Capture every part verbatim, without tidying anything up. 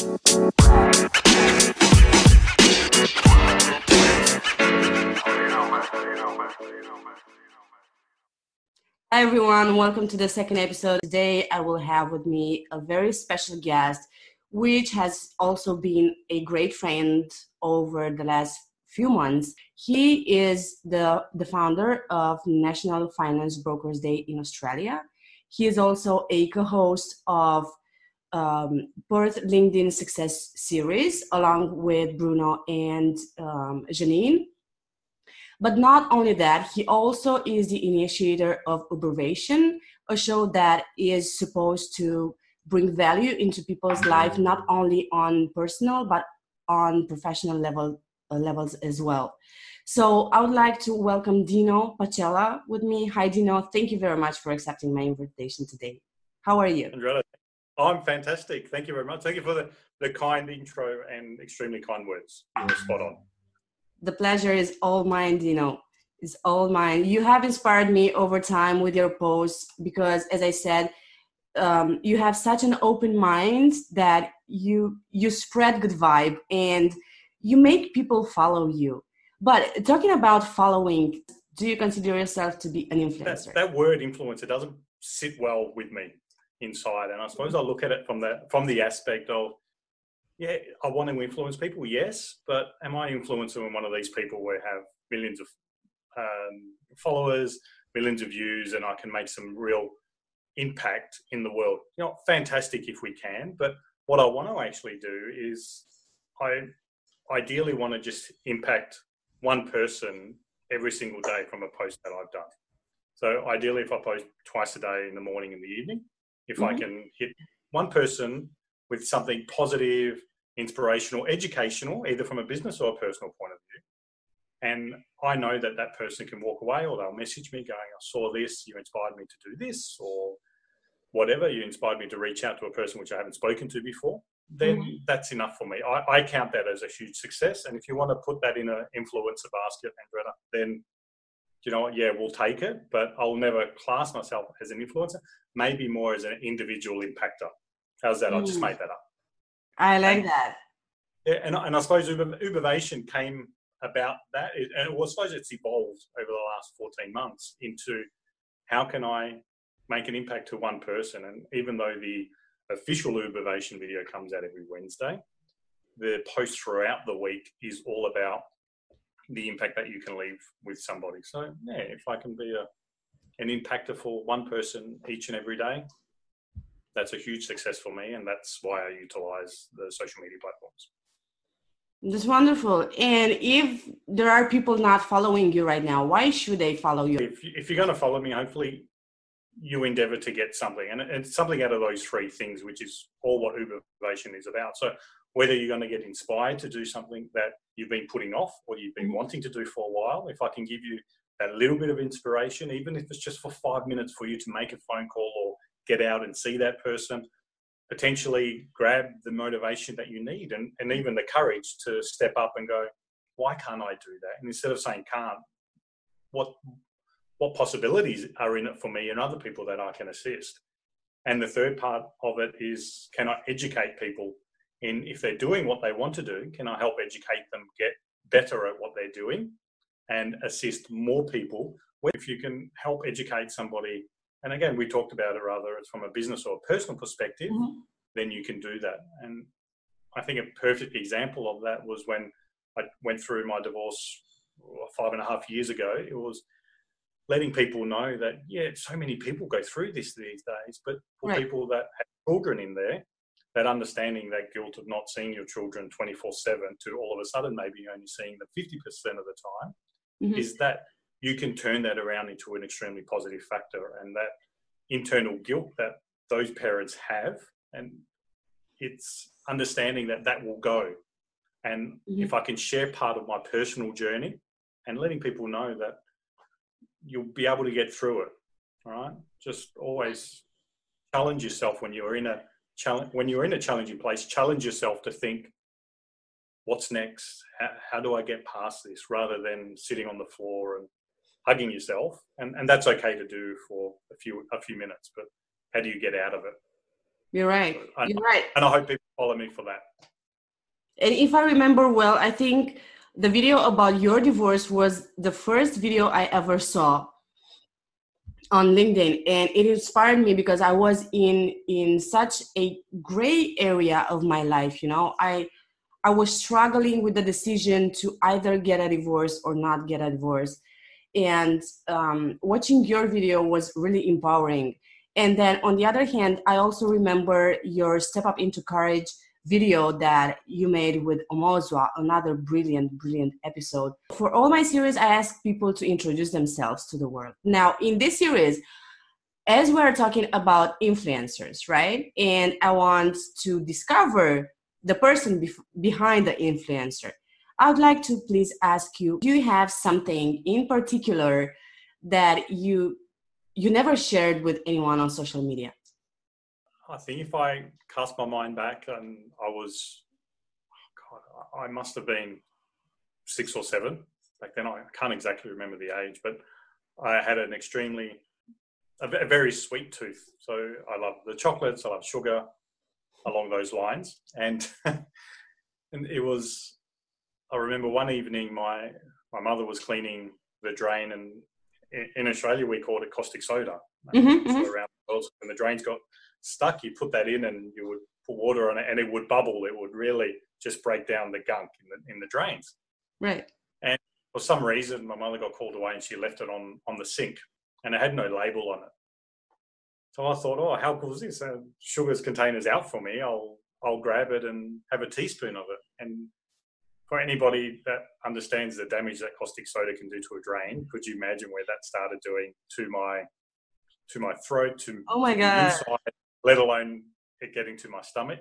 Hi everyone, welcome to the second episode. Today I will have with me a very special guest, which has also been a great friend over the last few months. He is the, the founder of National Finance Brokers Day in Australia. He is also a co-host of um, Perth LinkedIn Success Series, along with Bruno and um, Janine. But not only that, he also is the initiator of Ubervation, a show that is supposed to bring value into people's life, not only on personal, but on professional level uh, levels as well. So I would like to welcome Dino Pacella with me. Hi, Dino. Thank you very much for accepting my invitation today. How are you? Andrea, I'm fantastic. Thank you very much. Thank you for the, the kind intro and extremely kind words. You were spot on. The pleasure is all mine, Dino. It's all mine. You have inspired me over time with your posts because, as I said, um, you have such an open mind that you you spread good vibe and you make people follow you. But talking about following, do you consider yourself to be an influencer? That, that word influencer doesn't sit well with me inside, and I suppose I look at it from the from the aspect of, yeah, I want to influence people, yes, but am I influencing one of these people where I have millions of um, followers, millions of views, and I can make some real impact in the world? You know, fantastic if we can, but what I want to actually do is I ideally want to just impact one person every single day from a post that I've done. So ideally, if I post twice a day in the morning and the evening, if mm-hmm. I can hit one person with something positive, inspirational, educational, either from a business or a personal point of view. And I know that that person can walk away or they'll message me going, I saw this, you inspired me to do this, or whatever, you inspired me to reach out to a person which I haven't spoken to before, then mm-hmm. that's enough for me. I, I count that as a huge success. And if you want to put that in an influencer basket, Andrea, then, you know, yeah, we'll take it, but I'll never class myself as an influencer, maybe more as an individual impactor. How's that? Mm. I just made that up. I like and, that. Yeah, and, and I suppose Uber, Ubervation came about that. It, and well, I suppose it's evolved over the last fourteen months into how can I make an impact to one person? And even though the official Ubervation video comes out every Wednesday, the post throughout the week is all about the impact that you can leave with somebody. So, yeah, if I can be a, an impactor for one person each and every day, that's a huge success for me, and that's why I utilize the social media platforms. That's wonderful. And if there are people not following you right now, why should they follow you? If, if you're going to follow me, hopefully you endeavor to get something, and it's something out of those three things, which is all what Ubervation is about. So whether you're going to get inspired to do something that you've been putting off or you've been wanting to do for a while, if I can give you that little bit of inspiration, even if it's just for five minutes for you to make a phone call or get out and see that person, potentially grab the motivation that you need and, and even the courage to step up and go, why can't I do that? And instead of saying can't, what what possibilities are in it for me and other people that I can assist? And the third part of it is, can I educate people in, if they're doing what they want to do, can I help educate them, get better at what they're doing and assist more people? If you can help educate somebody, and again, we talked about it rather it's from a business or a personal perspective, mm-hmm. then you can do that. And I think a perfect example of that was when I went through my divorce five and a half years ago. It was letting people know that, yeah, so many people go through this these days, but for right. people that have children in there, that understanding that guilt of not seeing your children twenty-four seven to all of a sudden maybe only seeing them fifty percent of the time mm-hmm. is that you can turn that around into an extremely positive factor, and that internal guilt that those parents have, and it's understanding that that will go. And mm-hmm. if I can share part of my personal journey and letting people know that you'll be able to get through it, all right? Just always challenge yourself when you're in a challenge, when you're in a challenging place, challenge yourself to think, what's next? How, how do I get past this? Rather than sitting on the floor and hugging yourself, and, and that's okay to do for a few a few minutes, but how do you get out of it? You're right. So, and, you're right. And I hope people follow me for that. And if I remember well, I think the video about your divorce was the first video I ever saw on LinkedIn, and it inspired me because I was in in such a gray area of my life. You know, I I was struggling with the decision to either get a divorce or not get a divorce, and um, watching your video was really empowering. And then on the other hand, I also remember your Step Up Into Courage video that you made with Omozwa, another brilliant, brilliant episode. For all my series, I ask people to introduce themselves to the world. Now, in this series, as we're talking about influencers, right? And I want to discover the person bef- behind the influencer. I'd like to please ask you, do you have something in particular that you you never shared with anyone on social media? I think if I cast my mind back, and I was, God, I must have been six or seven back then. I can't exactly remember the age, but I had an extremely, a very sweet tooth. So I love the chocolates, I love sugar, along those lines. And and it was, I remember one evening, my, my mother was cleaning the drain, and in Australia we called it caustic soda. Mm-hmm, so mm-hmm. around the world, when the drains got stuck, you put that in and you would put water on it and it would bubble. It would really just break down the gunk in the, in the drains. Right. And for some reason, my mother got called away and she left it on, on the sink, and it had no label on it. So I thought, oh, how cool is this? Uh, sugar's container's out for me. I'll, I'll grab it and have a teaspoon of it. And for anybody that understands the damage that caustic soda can do to a drain, could you imagine where that started doing to my, to my throat, to oh my God. Inside, let alone it getting to my stomach.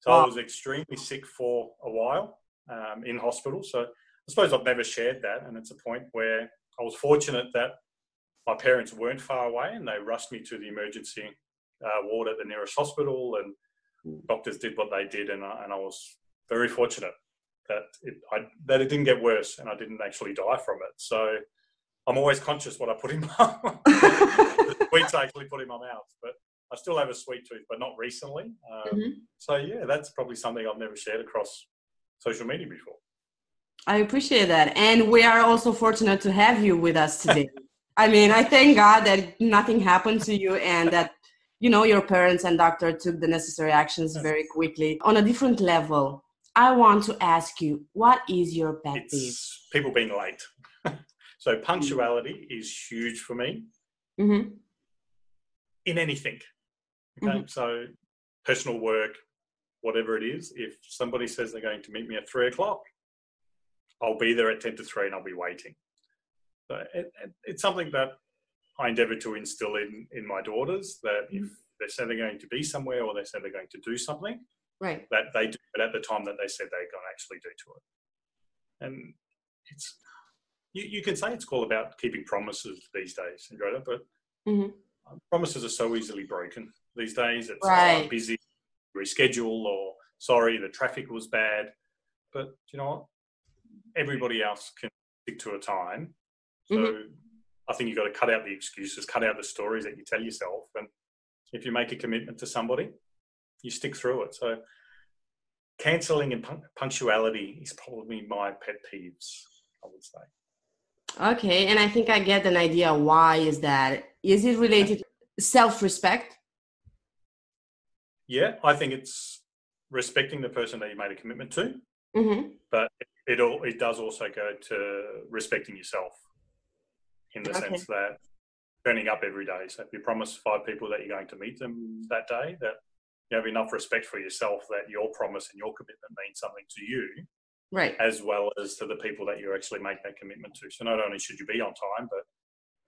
So wow. I was extremely sick for a while um, in hospital. So I suppose I've never shared that. And it's a point where I was fortunate that my parents weren't far away and they rushed me to the emergency uh, ward at the nearest hospital, and doctors did what they did. And I, and I was very fortunate that it, I, that it didn't get worse and I didn't actually die from it. So I'm always conscious what I put in my the sweets I actually put in my mouth, but I still have a sweet tooth, but not recently. Um, mm-hmm. So yeah, that's probably something I've never shared across social media before. I appreciate that. And we are also fortunate to have you with us today. I mean, I thank God that nothing happened to you and that, you know, your parents and doctor took the necessary actions very quickly. On a different level, I want to ask you, what is your pet peeve? People being late. So punctuality mm-hmm. is huge for me mm-hmm. in anything. Okay, mm-hmm. So personal work, whatever it is, if somebody says they're going to meet me at three o'clock, I'll be there at ten to three and I'll be waiting. So it, it, it's something that I endeavour to instill in, in my daughters, that mm-hmm. if they say they're going to be somewhere or they say they're going to do something, right, that they do it at the time that they said they're going to actually do to it. And it's... You, you can say it's all about keeping promises these days, Andrea, but mm-hmm. promises are so easily broken these days. It's right. busy, reschedule, or sorry, the traffic was bad. But you know what? Everybody else can stick to a time. So mm-hmm. I think you've got to cut out the excuses, cut out the stories that you tell yourself. And if you make a commitment to somebody, you stick through it. So cancelling and punctuality is probably my pet peeves, I would say. Okay, and I think I get an idea. Why is that? Is it related to self-respect? Yeah, I think it's respecting the person that you made a commitment to, mm-hmm. but it all it does also go to respecting yourself in the okay. sense that turning up every day. So if you promise five people that you're going to meet them that day, that you have enough respect for yourself that your promise and your commitment means something to you. Right. As well as to the people that you actually make that commitment to. So not only should you be on time, but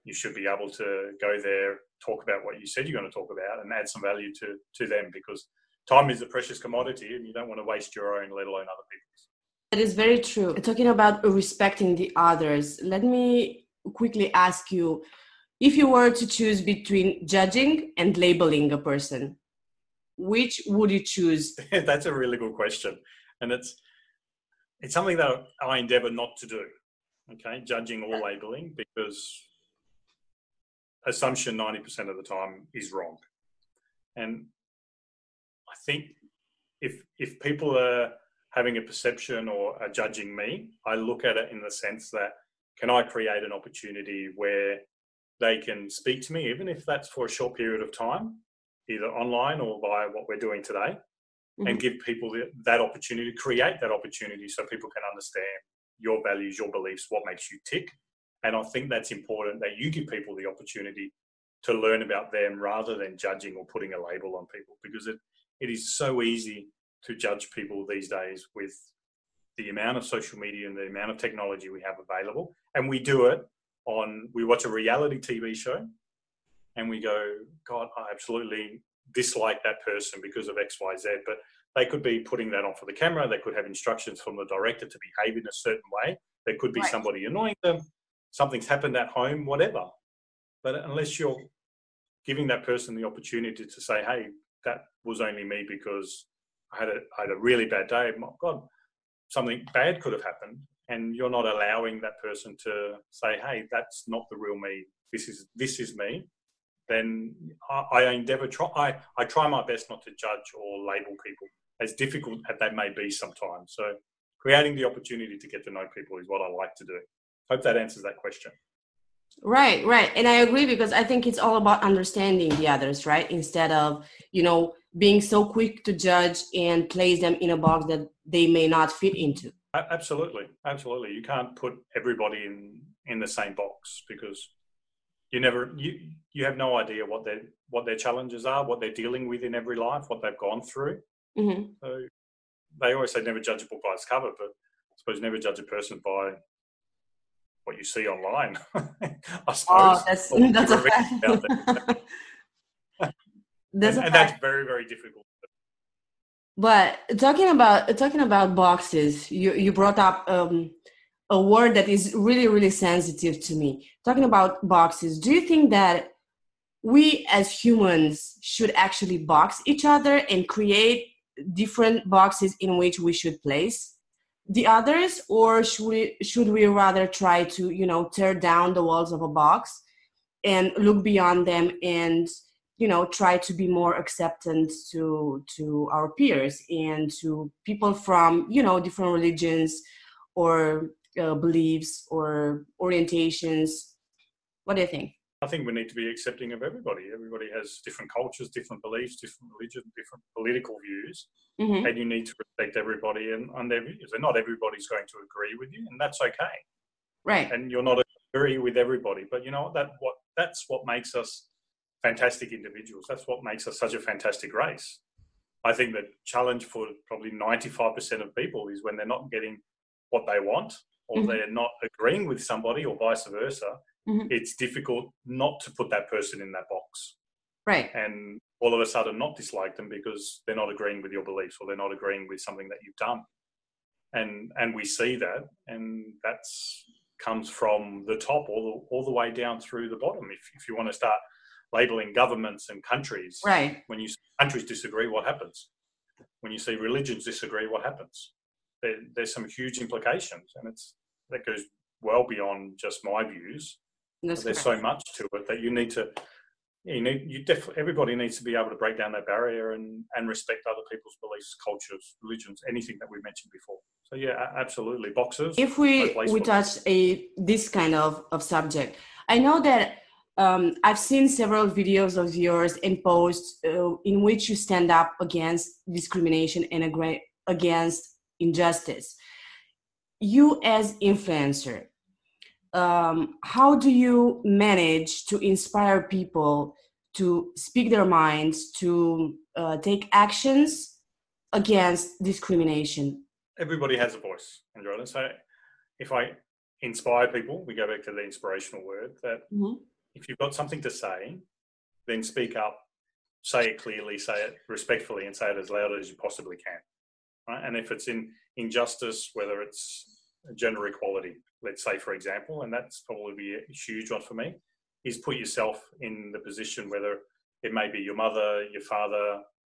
you should be able to go there, talk about what you said you're going to talk about and add some value to, to them, because time is a precious commodity and you don't want to waste your own, let alone other people's. That is very true. Talking about respecting the others, let me quickly ask you, if you were to choose between judging and labeling a person, which would you choose? That's a really good question. And it's, It's something that I endeavour not to do, okay, judging or labelling, because assumption ninety percent of the time is wrong. And I think if if people are having a perception or are judging me, I look at it in the sense that, can I create an opportunity where they can speak to me, even if that's for a short period of time, either online or via what we're doing today, mm-hmm. and give people that opportunity, create that opportunity so people can understand your values, your beliefs, what makes you tick. And I think that's important, that you give people the opportunity to learn about them rather than judging or putting a label on people, because it, it is so easy to judge people these days with the amount of social media and the amount of technology we have available. And we do it on, we watch a reality T V show and we go, God, I absolutely dislike that person because of X, Y, Z. But they could be putting that on for the camera. They could have instructions from the director to behave in a certain way. There could be right. somebody annoying them. Something's happened at home, whatever. But unless you're giving that person the opportunity to say, hey, that was only me because I had a, I had a really bad day. My God, something bad could have happened, and you're not allowing that person to say, hey, that's not the real me, this is this is me, then I, I endeavour, try, I, I try my best not to judge or label people, as difficult as that may be sometimes. So creating the opportunity to get to know people is what I like to do. Hope that answers that question. Right, right. And I agree, because I think it's all about understanding the others, right? Instead of, you know, being so quick to judge and place them in a box that they may not fit into. Absolutely. Absolutely. You can't put everybody in, in the same box, because you never, you, you have no idea what their, what their challenges are, what they're dealing with in every life, what they've gone through. Mm-hmm. So they always say never judge a book by its cover, but I suppose never judge a person by what you see online. I suppose. Oh, that's, that's a fact. That. that's and, a and fact. That's very, very difficult. But talking about talking about boxes, you, you brought up um, a word that is really, really sensitive to me. Talking about boxes, do you think that we as humans should actually box each other and create different boxes in which we should place the others, or should we, should we rather try to, you know, tear down the walls of a box and look beyond them and, you know, try to be more acceptant to to our peers and to people from, you know, different religions or uh, beliefs or orientations? What do you think? I think we need to be accepting of everybody. Everybody has different cultures, different beliefs, different religions, different political views. Mm-hmm. And you need to respect everybody and, and their views. And not everybody's going to agree with you, and that's okay. Right. And you're not agree with everybody. But you know, that what that's what makes us fantastic individuals. That's what makes us such a fantastic race. I think the challenge for probably ninety-five percent of people is when they're not getting what they want, or mm-hmm. they're not agreeing with somebody, or vice versa. Mm-hmm. It's difficult not to put that person in that box. Right. And all of a sudden not dislike them because they're not agreeing with your beliefs, or they're not agreeing with something that you've done. And and we see that, and that's comes from the top all the, all the way down through the bottom. If, if you want to start labelling governments and countries, right. when you see countries disagree, what happens? When you see religions disagree, what happens? There, there's some huge implications, and it's that goes well beyond just my views. That's there's correct. So much to it that you need to... You need, you definitely, everybody needs to be able to break down that barrier and, and respect other people's beliefs, cultures, religions, anything that we mentioned before. So yeah, absolutely. Boxes. If we, we touch a, this kind of, of subject, I know that um, I've seen several videos of yours and posts uh, in which you stand up against discrimination and agra- against injustice. You as influencer, Um, how do you manage to inspire people to speak their minds, to uh, take actions against discrimination? Everybody has a voice, Andrea. So if I inspire people, we go back to the inspirational word, that mm-hmm. if you've got something to say, then speak up, say it clearly, say it respectfully, and say it as loud as you possibly can. Right? And if it's in injustice, whether it's gender equality, let's say, for example, and that's probably a huge one for me, is put yourself in the position, whether it may be your mother, your father,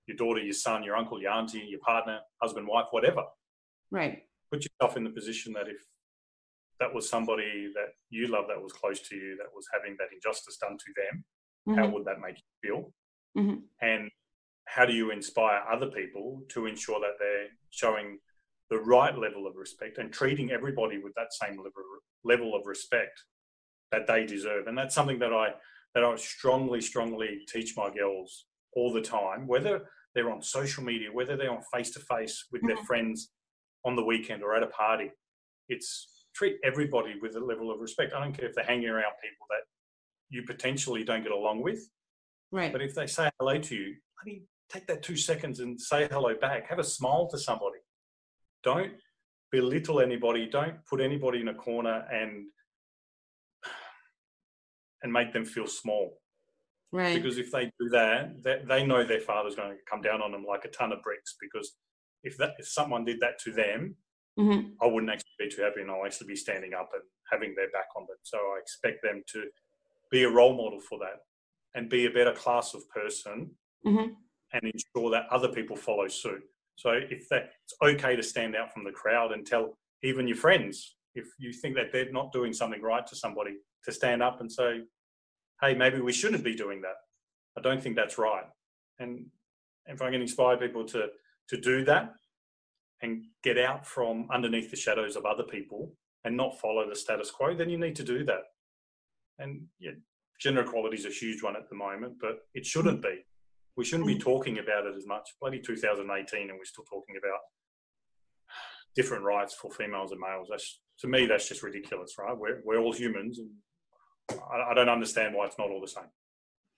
your daughter, your son, your uncle, your auntie, your partner, husband, wife, whatever. Right. Put yourself in the position that if that was somebody that you love, that was close to you, that was having that injustice done to them, mm-hmm. how would that make you feel? Mm-hmm. And how do you inspire other people to ensure that they're showing the right level of respect and treating everybody with that same level of respect that they deserve? And that's something that I that I strongly, strongly teach my girls all the time, whether they're on social media, whether they're on face-to-face with their friends on the weekend or at a party. It's treat everybody with a level of respect. I don't care if they're hanging around people that you potentially don't get along with. Right. But if they say hello to you, I mean, take that two seconds and say hello back. Have a smile to somebody. Don't belittle anybody. Don't put anybody in a corner and and make them feel small. Right. Because if they do that, they, they know their father's going to come down on them like a ton of bricks. Because if that if someone did that to them, mm-hmm. I wouldn't actually be too happy, and I'll actually be standing up and having their back on them. So I expect them to be a role model for that and be a better class of person, mm-hmm. and ensure that other people follow suit. So if that, it's okay to stand out from the crowd and tell even your friends, if you think that they're not doing something right to somebody, to stand up and say, hey, maybe we shouldn't be doing that. I don't think that's right. And if I can inspire people to, to do that and get out from underneath the shadows of other people and not follow the status quo, then you need to do that. And yeah, gender equality is a huge one at the moment, but it shouldn't be. We shouldn't be talking about it as much. Bloody two thousand eighteen, and we're still talking about different rights for females and males. That's, to me, that's just ridiculous, right? We're, we're all humans, and I, I don't understand why it's not all the same.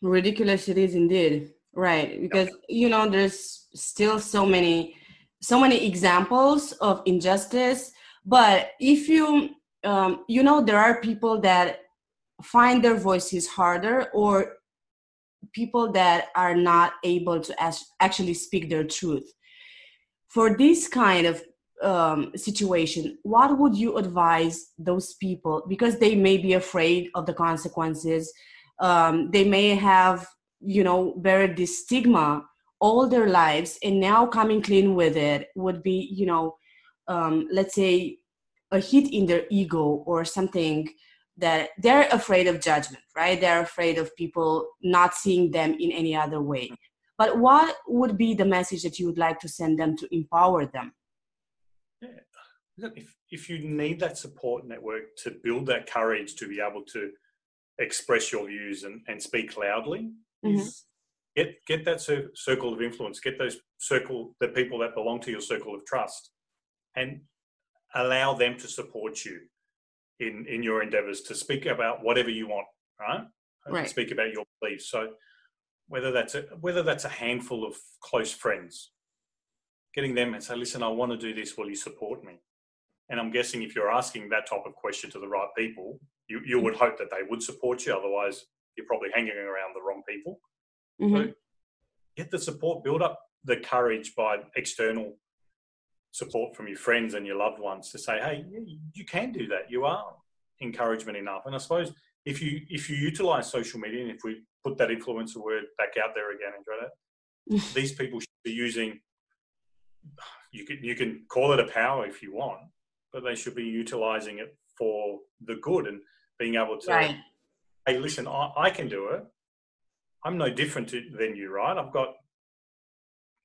Ridiculous it is indeed, right? Because, you know, there's still so many, so many examples of injustice. But if you, um, you know, there are people that find their voices harder, or people that are not able to as, actually speak their truth. For this kind of um, situation, what would you advise those people? Because they may be afraid of the consequences. Um, they may have, you know, buried this stigma all their lives, and now coming clean with it would be, you know, um, let's say a hit in their ego or something. That they're afraid of judgment, right? They're afraid of people not seeing them in any other way. But what would be the message that you would like to send them to empower them? Yeah. Look, if, if you need that support network to build that courage to be able to express your views and, and speak loudly, mm-hmm. get get that cir- circle of influence, get those circle, the people that belong to your circle of trust, and allow them to support you in in your endeavors to speak about whatever you want, right? Right. Speak about your beliefs. So whether that's a, whether that's a handful of close friends, getting them and say, listen, I want to do this. Will you support me? And I'm guessing if you're asking that type of question to the right people, you, you mm-hmm. would hope that they would support you. Otherwise, you're probably hanging around the wrong people. Mm-hmm. So get the support, build up the courage by external support from your friends and your loved ones to say, hey, you can do that. You are encouragement enough. And I suppose if you if you utilize social media, and if we put that influencer word back out there again, and that, these people should be using, you can, you can call it a power if you want, but they should be utilizing it for the good and being able to, right. Hey, listen, I, I can do it. I'm no different to, than you, right? I've got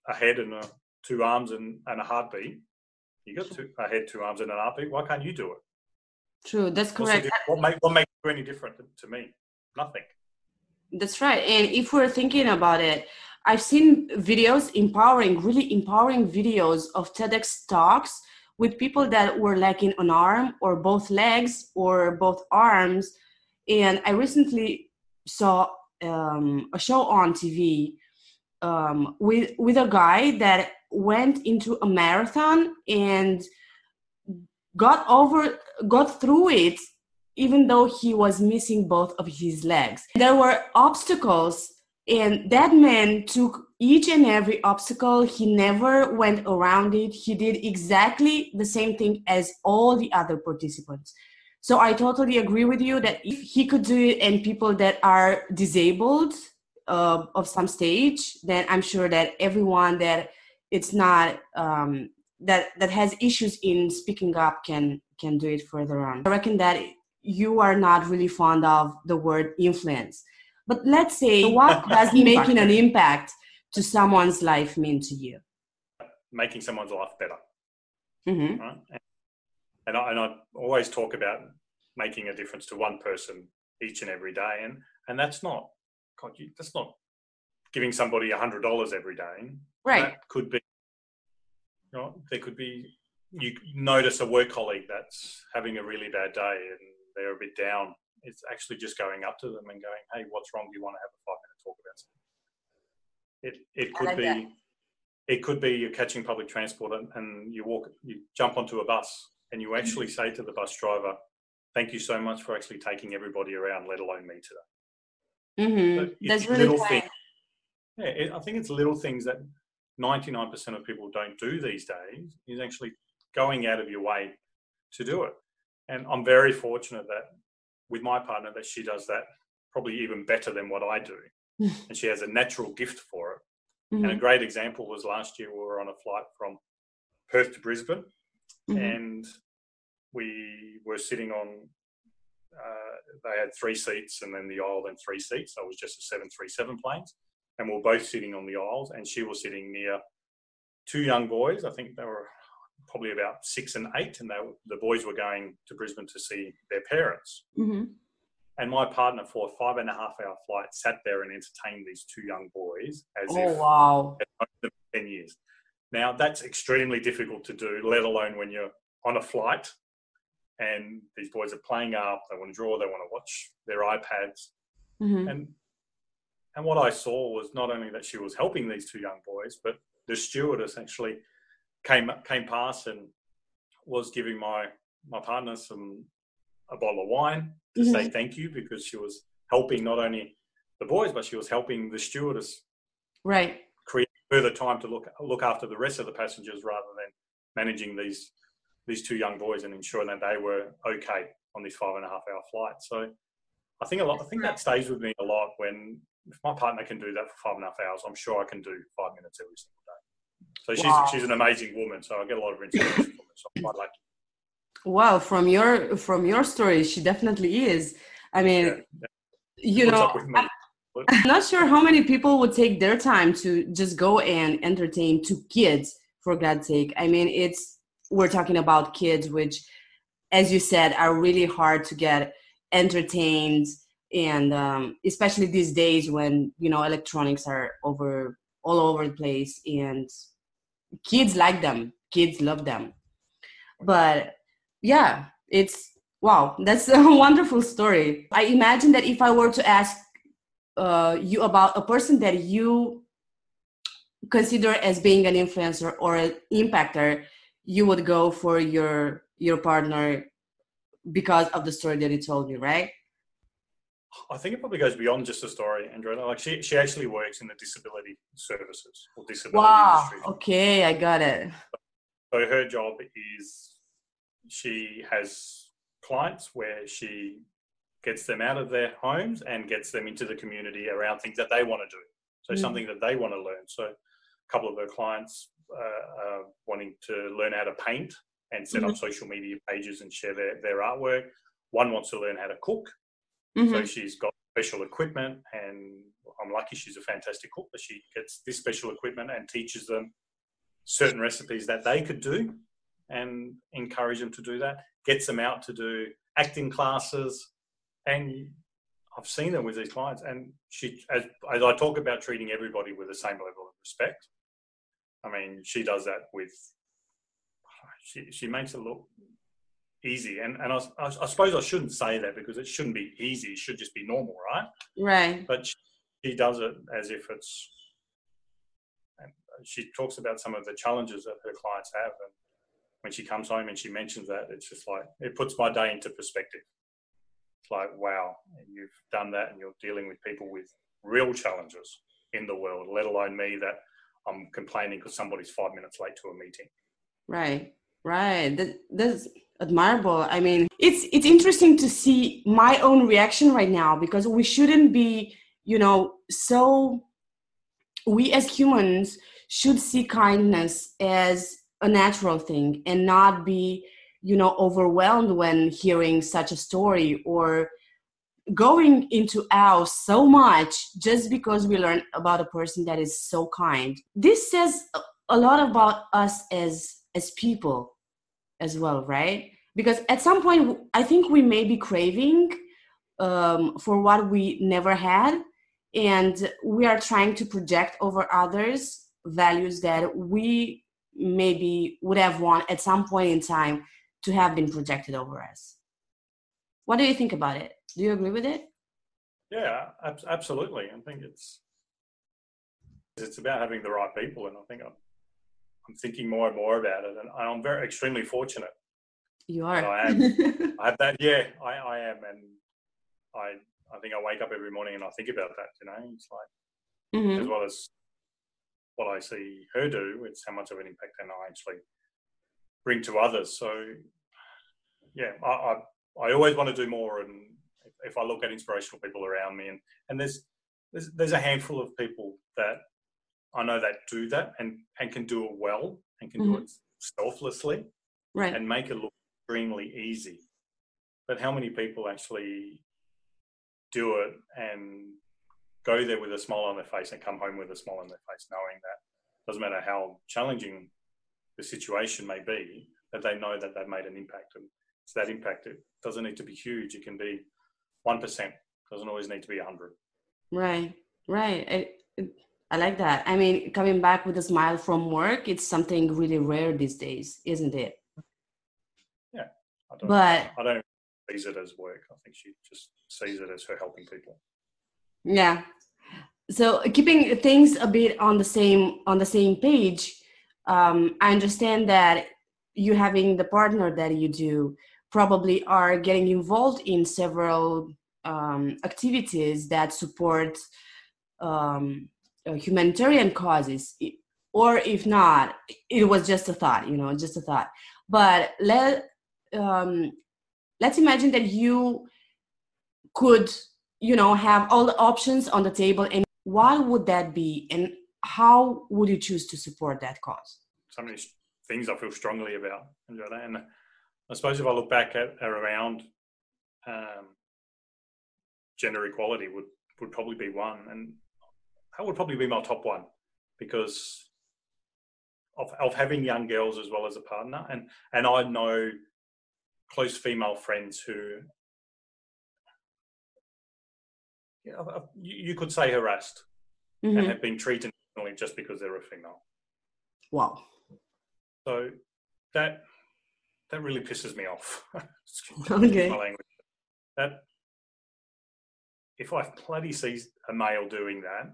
a head and a two arms and, and a heartbeat. You got two, a head, two arms, and an heartbeat. Why can't you do it? True, that's correct. What makes what make you any different to me? Nothing. That's right. And if we're thinking about it, I've seen videos empowering, really empowering videos of TEDx talks with people that were lacking an arm or both legs or both arms. And I recently saw um, a show on T V um, with with a guy that went into a marathon and got over, got through it, even though he was missing both of his legs. There were obstacles, and that man took each and every obstacle. He never went around it. He did exactly the same thing as all the other participants. So I totally agree with you that if he could do it, and people that are disabled uh, of some stage, then I'm sure that everyone that it's not um, that that has issues in speaking up can can do it further on. I reckon that you are not really fond of the word influence, but let's say what does making an impact to someone's life mean to you? Making someone's life better. Mm-hmm. Right? And, and, I, and I always talk about making a difference to one person each and every day. And, and that's not, God, you, that's not giving somebody one hundred dollars every day. Right. That could be, you know, there could be, you notice a work colleague that's having a really bad day and they're a bit down. It's actually just going up to them and going, hey, what's wrong? Do you want to have a five-minute talk about something? It it could like be, that. It could be you're catching public transport and, and you walk, you jump onto a bus and you actually mm-hmm. say to the bus driver, thank you so much for actually taking everybody around, let alone me today. Mm-hmm. So that's really little things. Yeah, it, I think it's little things that ninety-nine percent of people don't do these days is actually going out of your way to do it. And I'm very fortunate that with my partner that she does that probably even better than what I do. And she has a natural gift for it. Mm-hmm. And a great example was last year we were on a flight from Perth to Brisbane mm-hmm. and we were sitting on, uh, they had three seats and then the aisle and three seats. So it was just a seven thirty-seven planes. And we were both sitting on the aisles and she was sitting near two young boys. I think they were probably about six and eight and they were, the boys were going to Brisbane to see their parents. Mm-hmm. And my partner for a five and a half hour flight sat there and entertained these two young boys as oh, if wow. ten years. Now that's extremely difficult to do, let alone when you're on a flight and these boys are playing up, they want to draw, they want to watch their iPads. Mm-hmm. And and what I saw was not only that she was helping these two young boys, but the stewardess actually came came past and was giving my my partner some a bottle of wine to mm-hmm. say thank you, because she was helping not only the boys, but she was helping the stewardess right. create further time to look look after the rest of the passengers rather than managing these these two young boys and ensuring that they were okay on this five and a half hour flight. So I think a lot. I think that stays with me a lot. When if my partner can do that for five and a half hours, I'm sure I can do five minutes every single day. So wow. she's she's an amazing woman. So I get a lot of inspiration from her. So I'm quite lucky. Wow, from your from your story, she definitely is. I mean, yeah, yeah. you What's know, up with me? I'm not sure how many people would take their time to just go and entertain two kids, for God's sake. I mean, it's we're talking about kids, which, as you said, are really hard to get entertained, and um, especially these days when, you know, electronics are over all over the place, and kids like them, kids love them, but. Yeah, it's, wow, that's a wonderful story. I imagine that if I were to ask uh, you about a person that you consider as being an influencer or an impactor, you would go for your your partner because of the story that you told me, right? I think it probably goes beyond just the story, Andrea. Like she, she actually works in the disability services or disability wow, industry. Wow, okay, I got it. So her job is... she has clients where she gets them out of their homes and gets them into the community around things that they want to do. So mm. something that they want to learn. So a couple of her clients uh, are wanting to learn how to paint and set mm-hmm. up social media pages and share their, their artwork. One wants to learn how to cook. Mm-hmm. So she's got special equipment and I'm lucky she's a fantastic cook, but she gets this special equipment and teaches them certain recipes that they could do. And encourage them to do that, gets them out to do acting classes. And I've seen them with these clients. And she, as, as I talk about treating everybody with the same level of respect, I mean, she does that with, she, she makes it look easy. And, and I, I suppose I shouldn't say that because it shouldn't be easy. It should just be normal, right? Right. But she, she does it as if it's, and she talks about some of the challenges that her clients have. And when she comes home and she mentions that, it's just like, it puts my day into perspective. It's like, wow, you've done that and you're dealing with people with real challenges in the world, let alone me that I'm complaining because somebody's five minutes late to a meeting. Right, right. That, that's admirable. I mean, it's it's interesting to see my own reaction right now because we shouldn't be, you know, so we as humans should see kindness as a natural thing and not be, you know, overwhelmed when hearing such a story or going into awe so much just because we learn about a person that is so kind. This says a lot about us as as people as well, right? Because at some point, I think we may be craving um, for what we never had, and we are trying to project over others values that we maybe would have wanted at some point in time to have been projected over us. What do you think about it? Do you agree with it? Yeah, ab- absolutely. I think it's it's about having the right people, and I think I'm, I'm thinking more and more about it, and I'm very extremely fortunate. You are. I am. I have that. Yeah, I, I am, and I I think I wake up every morning and I think about that. You know, it's like mm-hmm. as well as what I see her do, it's how much of an impact can I actually bring to others. So yeah, I I, I always want to do more, and if I look at inspirational people around me, and, and there's, there's there's a handful of people that I know that do that and, and can do it well and can mm-hmm. do it selflessly, right, and make it look extremely easy. But how many people actually do it and go there with a smile on their face and come home with a smile on their face, knowing that doesn't matter how challenging the situation may be, that they know that they've made an impact. And it's that impact. It doesn't need to be huge. It can be one percent, doesn't always need to be one hundred. Right, right. I, I like that. I mean, coming back with a smile from work, it's something really rare these days, isn't it? Yeah. I don't, but, I don't sees it as work. I think she just sees it as her helping people. Yeah. So keeping things a bit on the same on the same page, um, I understand that you having the partner that you do probably are getting involved in several um, activities that support um, humanitarian causes, or if not, it was just a thought, you know, just a thought. But let, um, let's imagine that you could, you know, have all the options on the table, and what would that be, and how would you choose to support that cause? So many things I feel strongly about, and I suppose if I look back at around um, gender equality would, would probably be one, and that would probably be my top one because of, of having young girls as well as a partner, and and I know close female friends who you, know, you could say harassed mm-hmm. and have been treated just because they're a female. Wow. So that... that really pisses me off. Okay. My language. That if I bloody see a male doing that,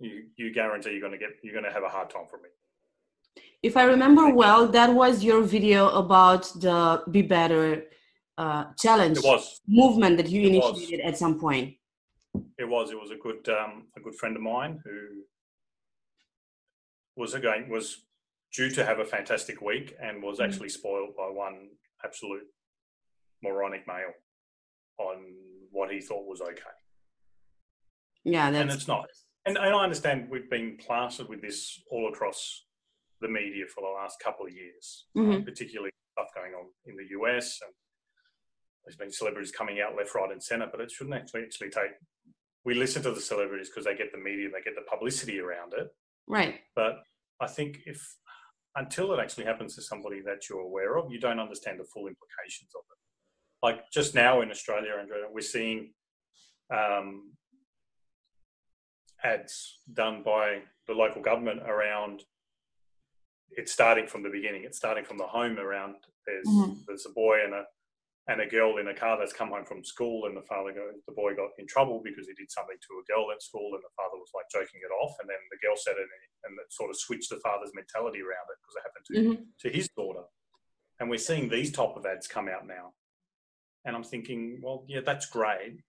you, you guarantee you're gonna get you're gonna have a hard time from it. If I remember well, that was your video about the Be Better uh, challenge. It was. Movement that you it initiated was. At some point. It was. It was a good um, a good friend of mine who was again was. due to have a fantastic week and was actually spoiled by one absolute moronic male on what he thought was okay. Yeah, that's... And it's not. And, and I understand we've been plastered with this all across the media for the last couple of years, mm-hmm. particularly stuff going on in the U S. And there's been celebrities coming out left, right and centre, but it shouldn't actually, actually take... We listen to the celebrities because they get the media, they get the publicity around it. Right. But I think if... until it actually happens to somebody that you're aware of, you don't understand the full implications of it. Like just now in Australia, Andrea, we're seeing um, ads done by the local government around it's starting from the beginning. It's starting from the home around there's mm-hmm. there's a boy and a and a girl in a car that's come home from school, and the father goes, the boy got in trouble because he did something to a girl at school, and the father was like joking it off, and then the girl said it, and it sort of switched the father's mentality around it because it happened to, mm-hmm. to his daughter. And we're seeing these type of ads come out now. And I'm thinking, well, yeah, that's great.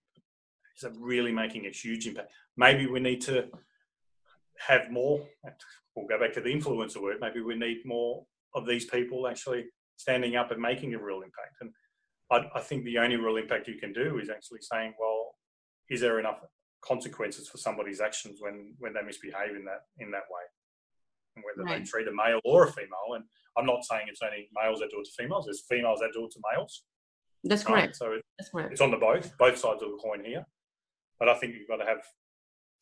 Is it really making a huge impact? Maybe we need to have more, we'll go back to the influencer word, maybe we need more of these people actually standing up and making a real impact. And I think the only real impact you can do is actually saying, well, is there enough consequences for somebody's actions when, when they misbehave in that in that way? And whether right. they treat a male or a female. And I'm not saying it's only males that do it to females. There's females that do it to males. That's correct. Right? So it, That's correct. It's on the both, both sides of the coin here. But I think you've got to have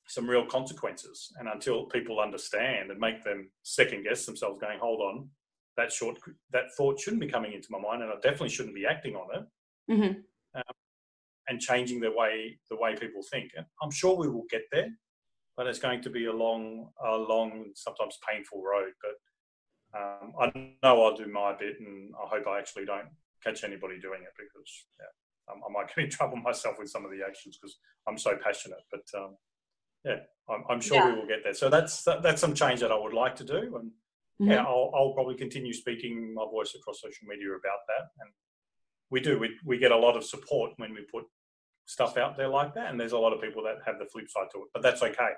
some real consequences. And until people understand and make them second guess themselves, going, hold on, that short, that thought shouldn't be coming into my mind, and I definitely shouldn't be acting on it. Mm-hmm. um, and changing the way, the way people think. And I'm sure we will get there, but it's going to be a long, a long, sometimes painful road. But Um, I know I'll do my bit, and I hope I actually don't catch anybody doing it, because yeah, um, I might get in trouble myself with some of the actions because I'm so passionate. But um, yeah, I'm, I'm sure yeah. we will get there. So that's that, that's some change that I would like to do, and mm-hmm. yeah, I'll, I'll probably continue speaking my voice across social media about that. And we do we we get a lot of support when we put stuff out there like that, and there's a lot of people that have the flip side to it, but that's okay.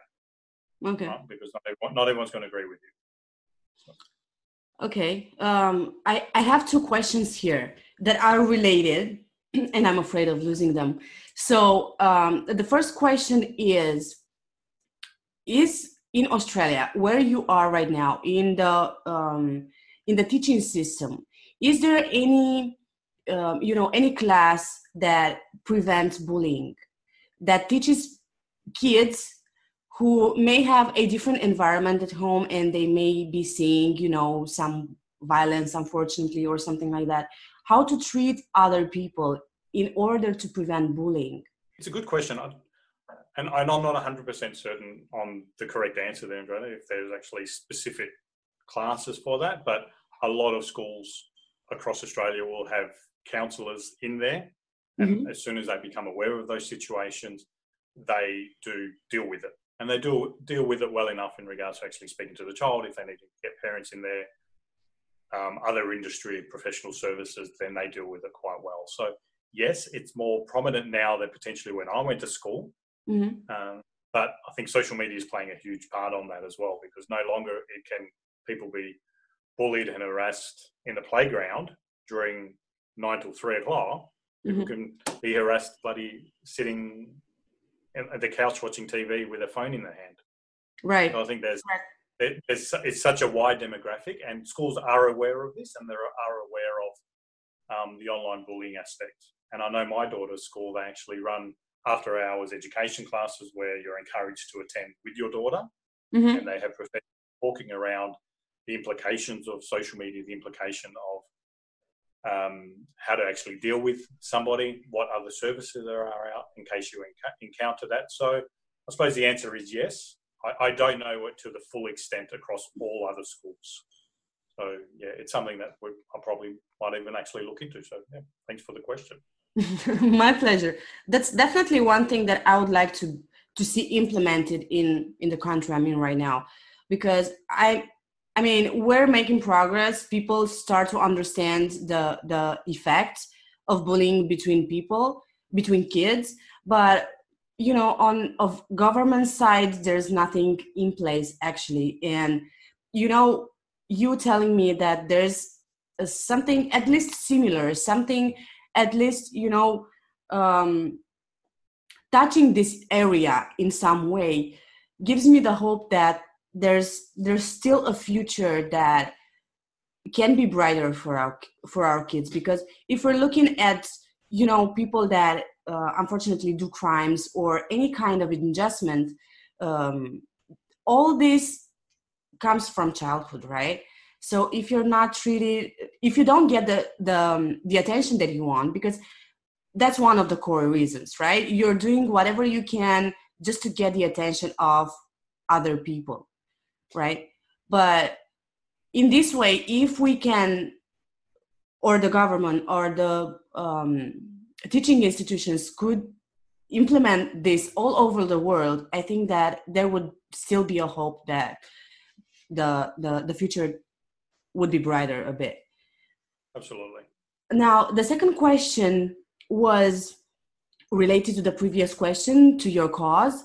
Okay, right? Because not everyone, not everyone's going to agree with you. So. Okay, um, I, I have two questions here that are related, and I'm afraid of losing them. So um, the first question is, is in Australia, where you are right now, in the um, in the teaching system, is there any, um, you know, any class that prevents bullying, that teaches kids who may have a different environment at home, and they may be seeing, you know, some violence, unfortunately, or something like that, how to treat other people in order to prevent bullying? It's a good question. I, and I'm not one hundred percent certain on the correct answer there, Andrea, if there's actually specific classes for that, but a lot of schools across Australia will have counsellors in there. And mm-hmm. as soon as they become aware of those situations, they do deal with it. And they do deal with it well enough in regards to actually speaking to the child. If they need to get parents in there, um, other industry professional services, then they deal with it quite well. So yes, it's more prominent now than potentially when I went to school. Mm-hmm. Um, but I think social media is playing a huge part on that as well, because no longer it can people be bullied and harassed in the playground during nine till three o'clock. Mm-hmm. People can be harassed bloody sitting at the couch watching T V with a phone in their hand. Right. So I think there's, there's it's such a wide demographic, and schools are aware of this, and they are aware of um, the online bullying aspect. And I know my daughter's school, they actually run after hours education classes where you're encouraged to attend with your daughter. Mm-hmm. And they have professionals talking around the implications of social media, the implication of Um, how to actually deal with somebody, what other services there are out in case you enc- encounter that. So I suppose the answer is yes. I, I don't know it to the full extent across all other schools. So yeah, it's something that we, I probably might even actually look into. So yeah, thanks for the question. My pleasure. That's definitely one thing that I would like to to see implemented in, in the country I'm in right now, because I... I mean, we're making progress. People start to understand the the effect of bullying between people, between kids. But, you know, on of government side, there's nothing in place, actually. And, you know, you telling me that there's something at least similar, something at least, you know, um, touching this area in some way gives me the hope that there's there's still a future that can be brighter for our for our kids, because if we're looking at, you know, people that uh, unfortunately do crimes or any kind of injustice, um, all this comes from childhood, right? So if you're not treated, if you don't get the the, um, the attention that you want, because that's one of the core reasons, right? You're doing whatever you can just to get the attention of other people. Right. But in this way, if we can, or the government or the um, teaching institutions could implement this all over the world, I think that there would still be a hope that the the, the future would be brighter a bit. Absolutely. Now, the second question was related to the previous question, to your cause.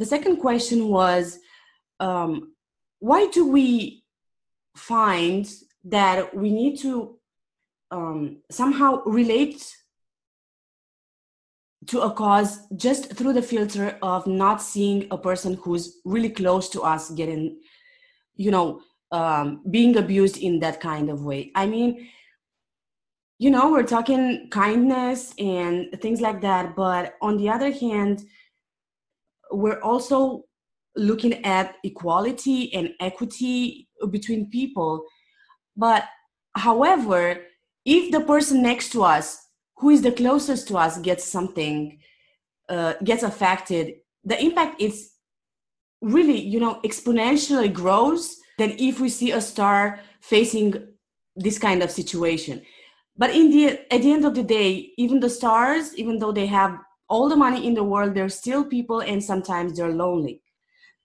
The second question was, um, why do we find that we need to um, somehow relate to a cause just through the filter of not seeing a person who's really close to us getting, you know, um, being abused in that kind of way? I mean, you know, we're talking kindness and things like that. But on the other hand, we're also looking at equality and equity between people. But however, if the person next to us, who is the closest to us, gets something, uh, gets affected, the impact is really, you know, exponentially grows than if we see a star facing this kind of situation. But in the at the end of the day, even the stars, even though they have all the money in the world, they're still people, and sometimes they're lonely.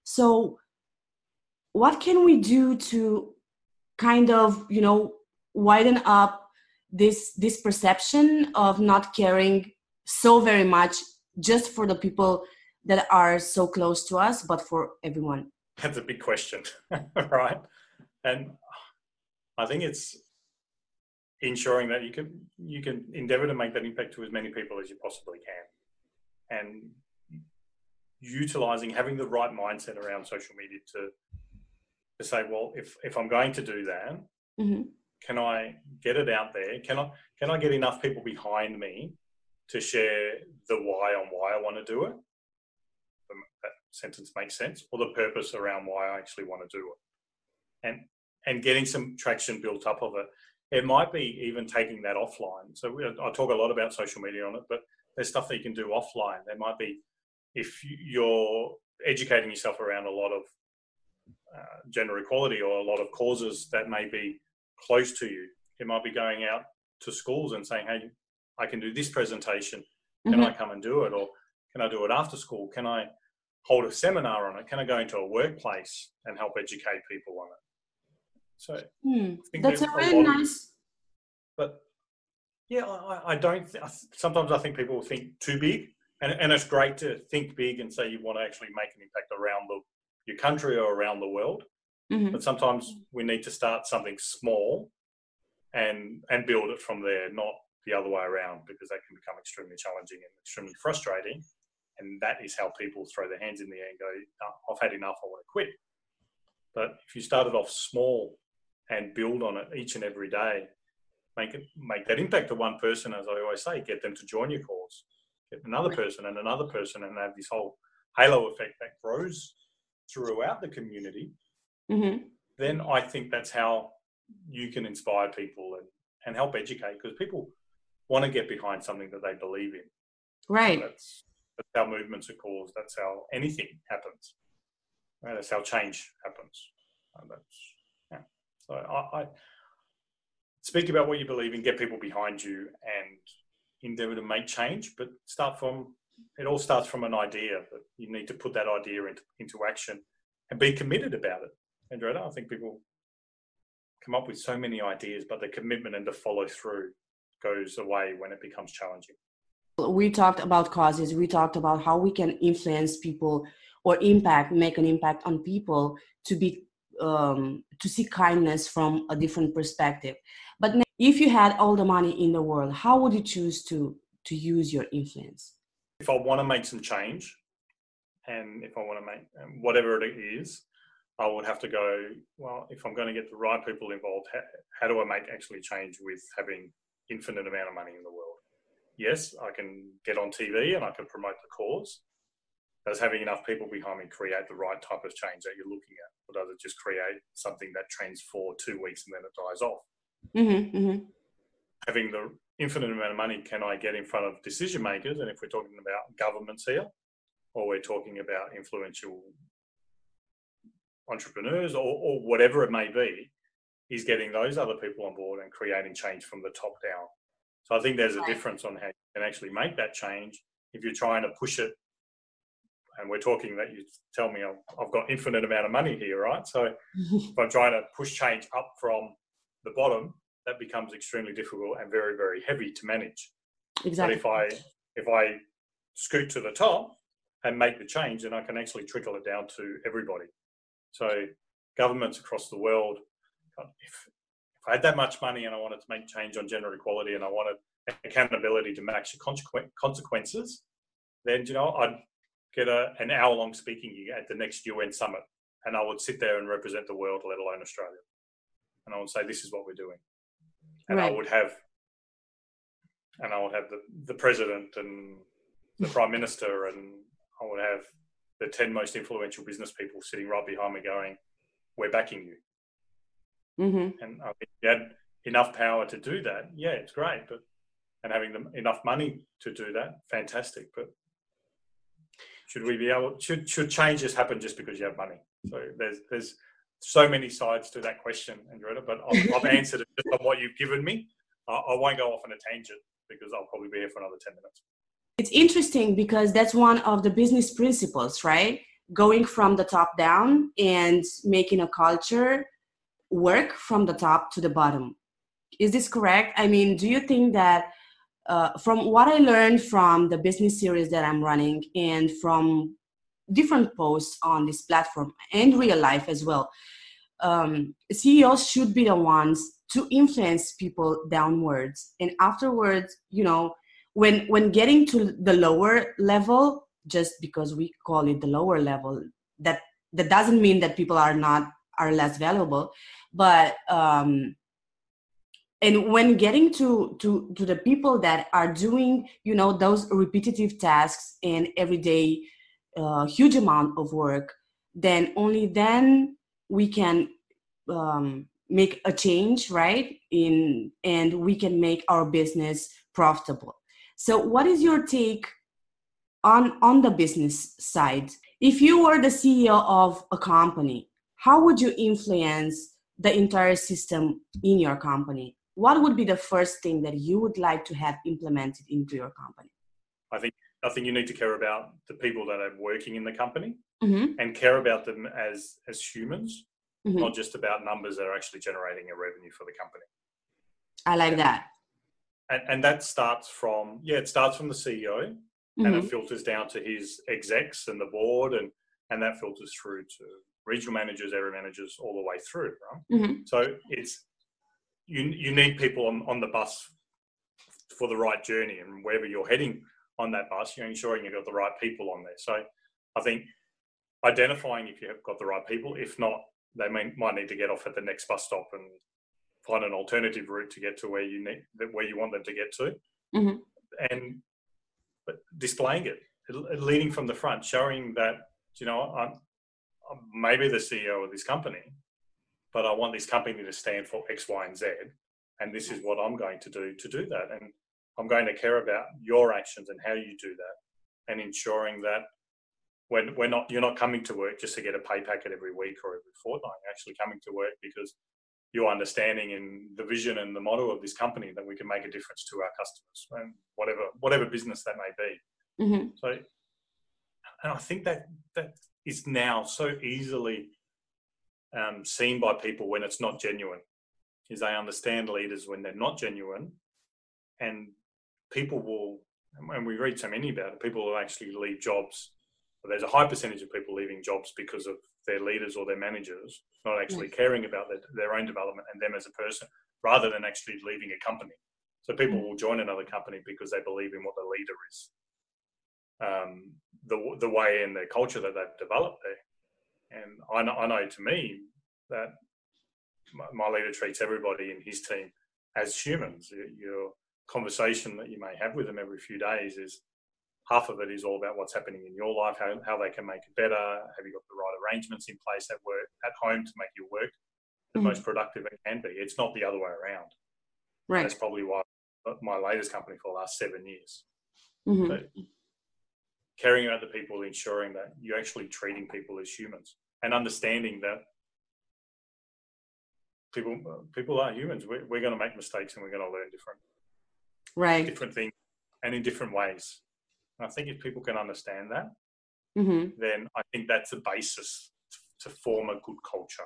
So what can we do to kind of, you know, widen up this this perception of not caring so very much just for the people that are so close to us, but for everyone? That's a big question, right? And I think it's ensuring that you can you can endeavor to make that impact to as many people as you possibly can. And utilising, having the right mindset around social media to to say, well, if, if I'm going to do that, mm-hmm. can I get it out there? Can I can I get enough people behind me to share the why on why I want to do it? That sentence makes sense, or the purpose around why I actually want to do it. And and getting some traction built up of it. It might be even taking that offline. So we, I talk a lot about social media on it, but there's stuff that you can do offline. There might be, if you're educating yourself around a lot of uh, gender equality or a lot of causes that may be close to you, it might be going out to schools and saying, hey, I can do this presentation. Can mm-hmm. I come and do it? Or can I do it after school? Can I hold a seminar on it? Can I go into a workplace and help educate people on it? So mm, that's a really nice. But yeah, I, I don't. Th- sometimes I think people think too big, and and it's great to think big and say you want to actually make an impact around the your country or around the world. Mm-hmm. But sometimes we need to start something small, and and build it from there, not the other way around, because that can become extremely challenging and extremely frustrating. And that is how people throw their hands in the air and go, oh, "I've had enough. I want to quit." But if you started off small and build on it each and every day, make it, make that impact to one person, as I always say, get them to join your cause, get another person and another person, and have this whole halo effect that grows throughout the community, mm-hmm. then I think that's how you can inspire people and, and help educate, because people want to get behind something that they believe in. Right. So that's, that's how movements are caused. That's how anything happens. Right? That's how change happens. And that's... So I, I speak about what you believe in, get people behind you, and endeavour to make change. But start from it all starts from an idea, but you need to put that idea into, into action and be committed about it. Andretta, I think people come up with so many ideas, but the commitment and the follow through goes away when it becomes challenging. We talked about causes. We talked about how we can influence people or impact, make an impact on people to be. Um, to see kindness from a different perspective. But if you had all the money in the world, how would you choose to to use your influence? If I want to make some change, and if I want to make um, whatever it is, I would have to go, well, if I'm going to get the right people involved, how, how do I make actually change with having infinite amount of money in the world? Yes, I can get on T V and I can promote the cause. Does having enough people behind me create the right type of change that you're looking at? Or does it just create something that trends for two weeks and then it dies off? Mm-hmm, mm-hmm. Having the infinite amount of money, can I get in front of decision makers? And if we're talking about governments here, or we're talking about influential entrepreneurs or, or whatever it may be, is getting those other people on board and creating change from the top down. So I think there's a right. difference on how you can actually make that change if you're trying to push it. And we're talking that you tell me I've got infinite amount of money here, right? So if I'm trying to push change up from the bottom, that becomes extremely difficult and very, very heavy to manage. Exactly. But if I if I scoot to the top and make the change, then I can actually trickle it down to everybody. So governments across the world, if, if I had that much money and I wanted to make change on gender equality and I wanted accountability to match the consequences, then, you know, I'd get a, an hour-long speaking at the next U N summit, and I would sit there and represent the world, let alone Australia. And I would say, this is what we're doing. And right. I would have and I would have the, the president and the prime minister, and I would have the ten most influential business people sitting right behind me going, we're backing you. Mm-hmm. And I think you had enough power to do that. Yeah, it's great. But and having them enough money to do that, fantastic. But should we be able, should, should changes happen just because you have money? So there's, there's so many sides to that question, Andretta, but I've, I've answered it just on what you've given me. I, I won't go off on a tangent because I'll probably be here for another ten minutes. It's interesting because that's one of the business principles, right? Going from the top down and making a culture work from the top to the bottom. Is this correct? I mean, do you think that uh, from what I learned from the business series that I'm running and from different posts on this platform and real life as well, um, C E Os should be the ones to influence people downwards. And afterwards, you know, when when getting to the lower level, just because we call it the lower level, that, that doesn't mean that people are not are less valuable, but um, and when getting to, to to the people that are doing, you know, those repetitive tasks and everyday uh, huge amount of work, then only then we can um, make a change, right? In and we can make our business profitable. So what is your take on, on the business side? If you were the C E O of a company, how would you influence the entire system in your company? What would be the first thing that you would like to have implemented into your company? I think I think you need to care about the people that are working in the company, mm-hmm. and care about them as, as humans, mm-hmm. not just about numbers that are actually generating a revenue for the company. I like that. And, and that starts from, yeah, it starts from the C E O, mm-hmm. and it filters down to his execs and the board, and, and that filters through to regional managers, area managers, all the way through, right? Mm-hmm. So it's, you you need people on, on the bus for the right journey, and wherever you're heading on that bus, you're ensuring you've got the right people on there. So I think identifying if you've got the right people, if not, they may, might need to get off at the next bus stop and find an alternative route to get to where you need, where you want them to get to, mm-hmm. and but displaying it, leading from the front, showing that, you know, I'm, I'm maybe the C E O of this company, but I want this company to stand for X, Y, and Z, and this is what I'm going to do to do that, and I'm going to care about your actions and how you do that, and ensuring that when we're not, you're not coming to work just to get a pay packet every week or every fortnight. You're actually coming to work because your understanding and the vision and the motto of this company that we can make a difference to our customers and whatever whatever business that may be. Mm-hmm. So, and I think that that is now so easily um, seen by people when it's not genuine, is they understand leaders when they're not genuine, and people will, and we read so many about it, people will actually leave jobs. There's a high percentage of people leaving jobs because of their leaders or their managers not actually yes. caring about their, their own development and them as a person, rather than actually leaving a company. So people mm-hmm. will join another company because they believe in what the leader is, um, the the way and their culture that they've developed there. And I know, I know to me that my, my leader treats everybody in his team as humans. Your conversation that you may have with them every few days is, half of it is all about what's happening in your life, how, how they can make it better. Have you got the right arrangements in place at work, at home, to make your work the mm-hmm. most productive it can be? It's not the other way around. Right. And that's probably why my latest company for the last seven years. Mm-hmm. But caring about the people, ensuring that you're actually treating people as humans, and understanding that people people are humans. We're, we're going to make mistakes, and we're going to learn different, right. different things, and in different ways. And I think if people can understand that, mm-hmm. then I think that's a basis to form a good culture.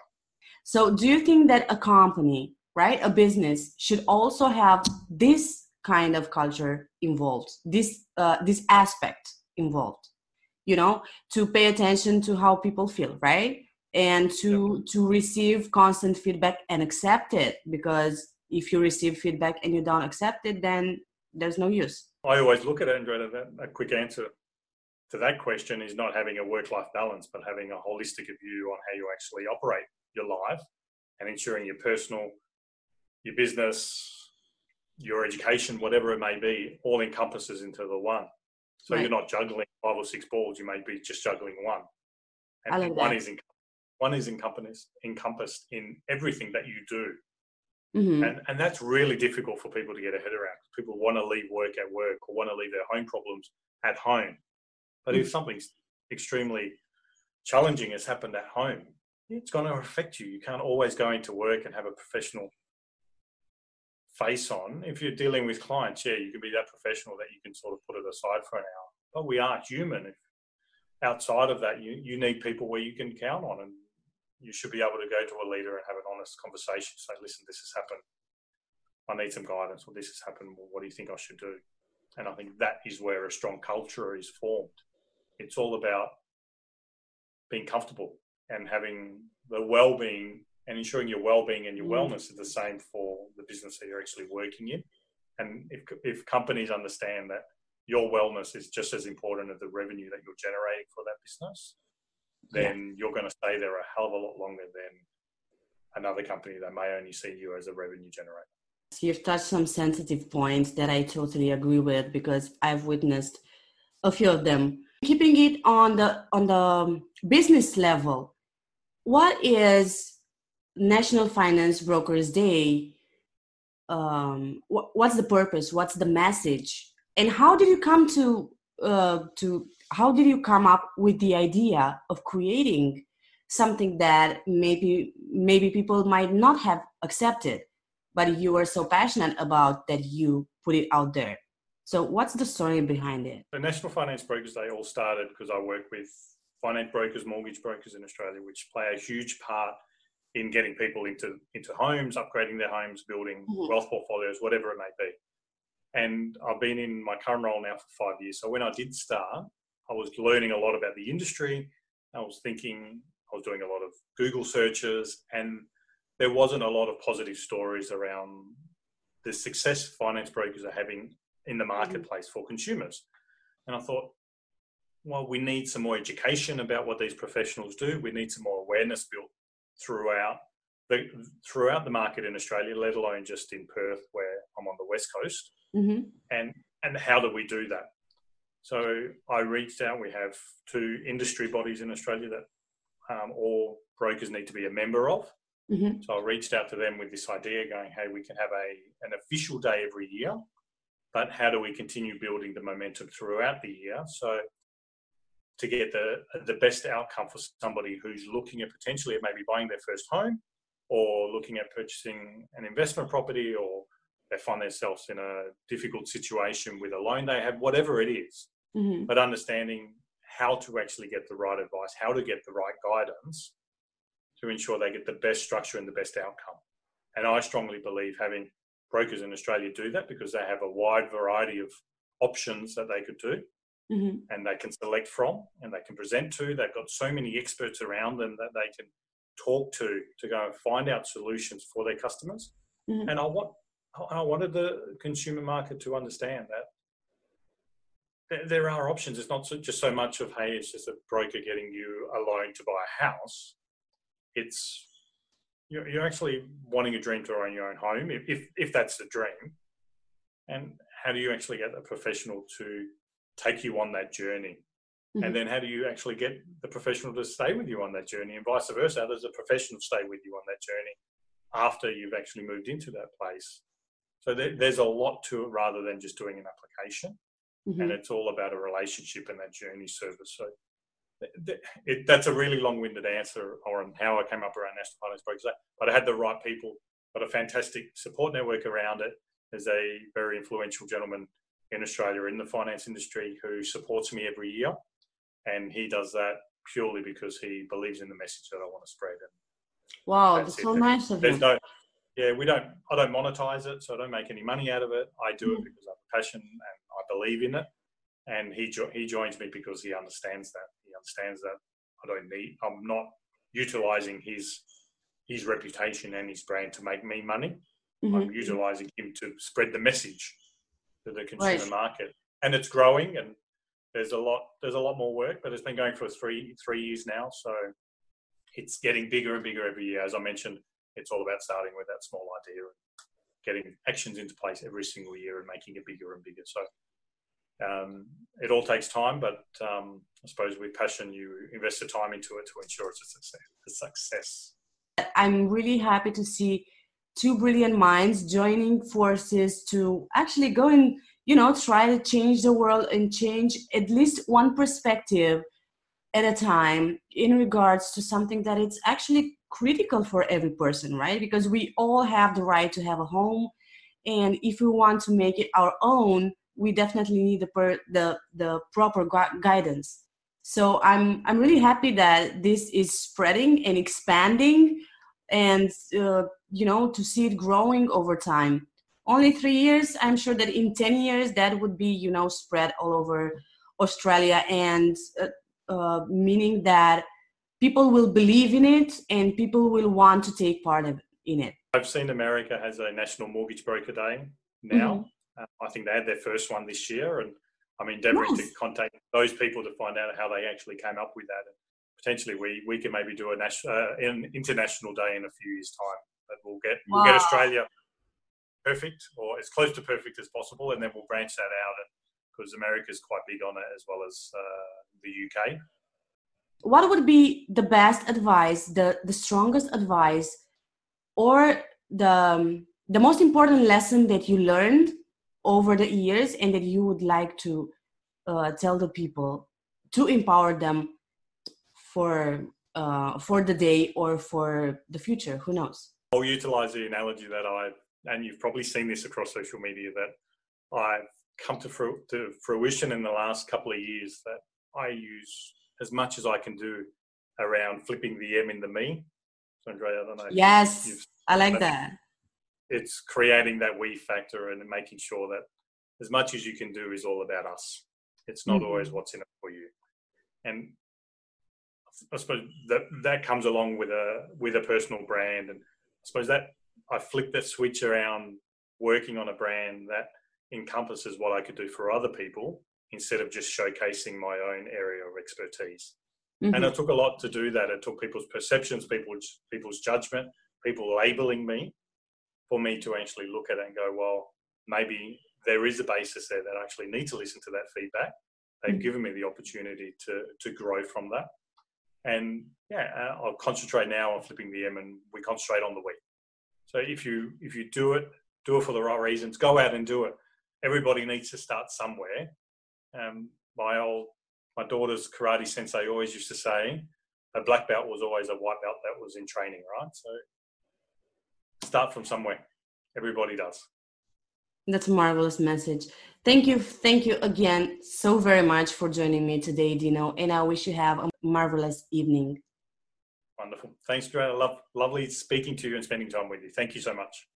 So do you think that a company, right, a business should also have this kind of culture involved, this uh, this aspect involved, you know, to pay attention to how people feel, right? And to yep. to receive constant feedback and accept it, because if you receive feedback and you don't accept it, then there's no use. I always look at it, Andrea, that a quick answer to that question is not having a work-life balance, but having a holistic view on how you actually operate your life and ensuring your personal, your business, your education, whatever it may be, all encompasses into the one. So right. You're not juggling five or six balls. You may be just juggling one. And I love one that. is one is encompassed encompassed in everything that you do. Mm-hmm. And and that's really difficult for people to get a head around. People want to leave work at work or want to leave their home problems at home. But mm-hmm. if something extremely challenging has happened at home, it's going to affect you. You can't always go into work and have a professional face on. If you're dealing with clients, yeah, you can be that professional that you can sort of put it aside for an hour. But we are human. Outside of that, you, you need people where you can count on, and you should be able to go to a leader and have an honest conversation. Say, listen, this has happened. I need some guidance, or this has happened. Well, what do you think I should do? And I think that is where a strong culture is formed. It's all about being comfortable and having the well-being and ensuring your well-being and your mm. wellness is the same for the business that you're actually working in. And if if companies understand that your wellness is just as important as the revenue that you're generating for that business, then yeah. you're going to stay there a hell of a lot longer than another company that may only see you as a revenue generator. So you've touched some sensitive points that I totally agree with, because I've witnessed a few of them. Keeping it on the on the business level, what is National Finance Brokers Day? Um, wh- what's the purpose? What's the message? And how did you come to uh, to how did you come up with the idea of creating something that maybe maybe people might not have accepted, but you were so passionate about that you put it out there? So what's the story behind it? The National Finance Brokers Day all started because I work with finance brokers, mortgage brokers in Australia, which play a huge part in getting people into, into homes, upgrading their homes, building mm-hmm. wealth portfolios, whatever it may be. And I've been in my current role now for five years. So when I did start, I was learning a lot about the industry. I was thinking, I was doing a lot of Google searches, and there wasn't a lot of positive stories around the success finance brokers are having in the marketplace for consumers. And I thought, well, we need some more education about what these professionals do. We need some more awareness built throughout the throughout the market in Australia, let alone just in Perth, where I'm on the West Coast. Mm-hmm. And and how do we do that? So I reached out. We have two industry bodies in Australia that um, all brokers need to be a member of. Mm-hmm. So I reached out to them with this idea, going, hey, we can have a an official day every year, but how do we continue building the momentum throughout the year? So to get the the best outcome for somebody who's looking at potentially maybe buying their first home, or looking at purchasing an investment property, or they find themselves in a difficult situation with a loan they have, whatever it is, mm-hmm. but understanding how to actually get the right advice, how to get the right guidance to ensure they get the best structure and the best outcome. And I strongly believe having brokers in Australia do that, because they have a wide variety of options that they could do mm-hmm. and they can select from and they can present to. They've got so many experts around them that they can talk to to go and find out solutions for their customers. Mm-hmm. And I want I wanted the consumer market to understand that there are options. It's not just so much of, hey, it's just a broker getting you a loan to buy a house. It's you're actually wanting a dream to own your own home, if, if if that's the dream. And how do you actually get a professional to take you on that journey? Mm-hmm. And then how do you actually get the professional to stay with you on that journey, and vice versa? How does the professional stay with you on that journey after you've actually moved into that place? So there, there's a lot to it, rather than just doing an application. Mm-hmm. And it's all about a relationship and that journey service. So It, it, that's a really long-winded answer on how I came up around National Finance Brokers Day, but I had the right people, got a fantastic support network around it. There's a very influential gentleman in Australia in the finance industry who supports me every year, and he does that purely because he believes in the message that I want to spread. And wow, that's, that's so it. nice of There's you. No, yeah, we don't. I don't monetize it, so I don't make any money out of it. I do mm. it because I have a passion and I believe in it. And he jo- he joins me because he understands that. He understands that I don't need. I'm not utilising his his reputation and his brand to make me money. Mm-hmm. I'm utilising him to spread the message to the consumer right. market, and it's growing. And there's a lot there's a lot more work, but it's been going for three three years now. So it's getting bigger and bigger every year. As I mentioned, it's all about starting with that small idea and getting actions into place every single year and making it bigger and bigger. So um, it all takes time, but um, I suppose with passion, you invest the time into it to ensure it's a success. I'm really happy to see two brilliant minds joining forces to actually go and, you know, try to change the world and change at least one perspective at a time in regards to something that it's actually critical for every person, right? Because we all have the right to have a home, and if we want to make it our own, we definitely need the per, the, the proper gu- guidance. So I'm I'm really happy that this is spreading and expanding, and uh, you know, to see it growing over time. Only three years. I'm sure that in ten years that would be, you know, spread all over Australia, and uh, uh, meaning that people will believe in it and people will want to take part of, in it. I've seen America has a National Mortgage Broker Day now. Mm-hmm. uh, I think they had their first one this year, and I'm endeavouring nice. to contact those people to find out how they actually came up with that. And potentially we, we can maybe do a national, uh, an international day in a few years' time. But we'll get we'll wow. get Australia perfect, or as close to perfect as possible, and then we'll branch that out, because America's quite big on it, as well as uh, the U K. What would be the best advice, the, the strongest advice, or the, um, the most important lesson that you learned over the years and that you would like to uh, tell the people to empower them for, uh, for the day or for the future? Who knows? I'll utilize the analogy that I, and you've probably seen this across social media, that I've come to, fru- to fruition in the last couple of years, that I use as much as I can do around flipping the M into me. So Andrea, I don't know. Yes, you've, you've, I like that. It's creating that we factor and making sure that as much as you can do is all about us. It's not mm-hmm. always what's in it for you. And I suppose that that comes along with a with a personal brand. And I suppose that I flipped that switch around, working on a brand that encompasses what I could do for other people, instead of just showcasing my own area of expertise. Mm-hmm. And it took a lot to do that. It took people's perceptions, people's, people's judgment, people labelling me, for me to actually look at it and go, well, maybe there is a basis there that I actually need to listen to that feedback. They've mm-hmm. given me the opportunity to to grow from that. And, yeah, I'll concentrate now on flipping the M, and we concentrate on the we. So if you if you do it, do it for the right reasons. Go out and do it. Everybody needs to start somewhere. Um, my old, my daughter's karate sensei always used to say, a black belt was always a white belt that was in training, right? So start from somewhere. Everybody does. That's a marvelous message. Thank you. Thank you again so very much for joining me today, Dino. And I wish you have a marvelous evening. Wonderful. Thanks, Joanna. Love, lovely speaking to you and spending time with you. Thank you so much.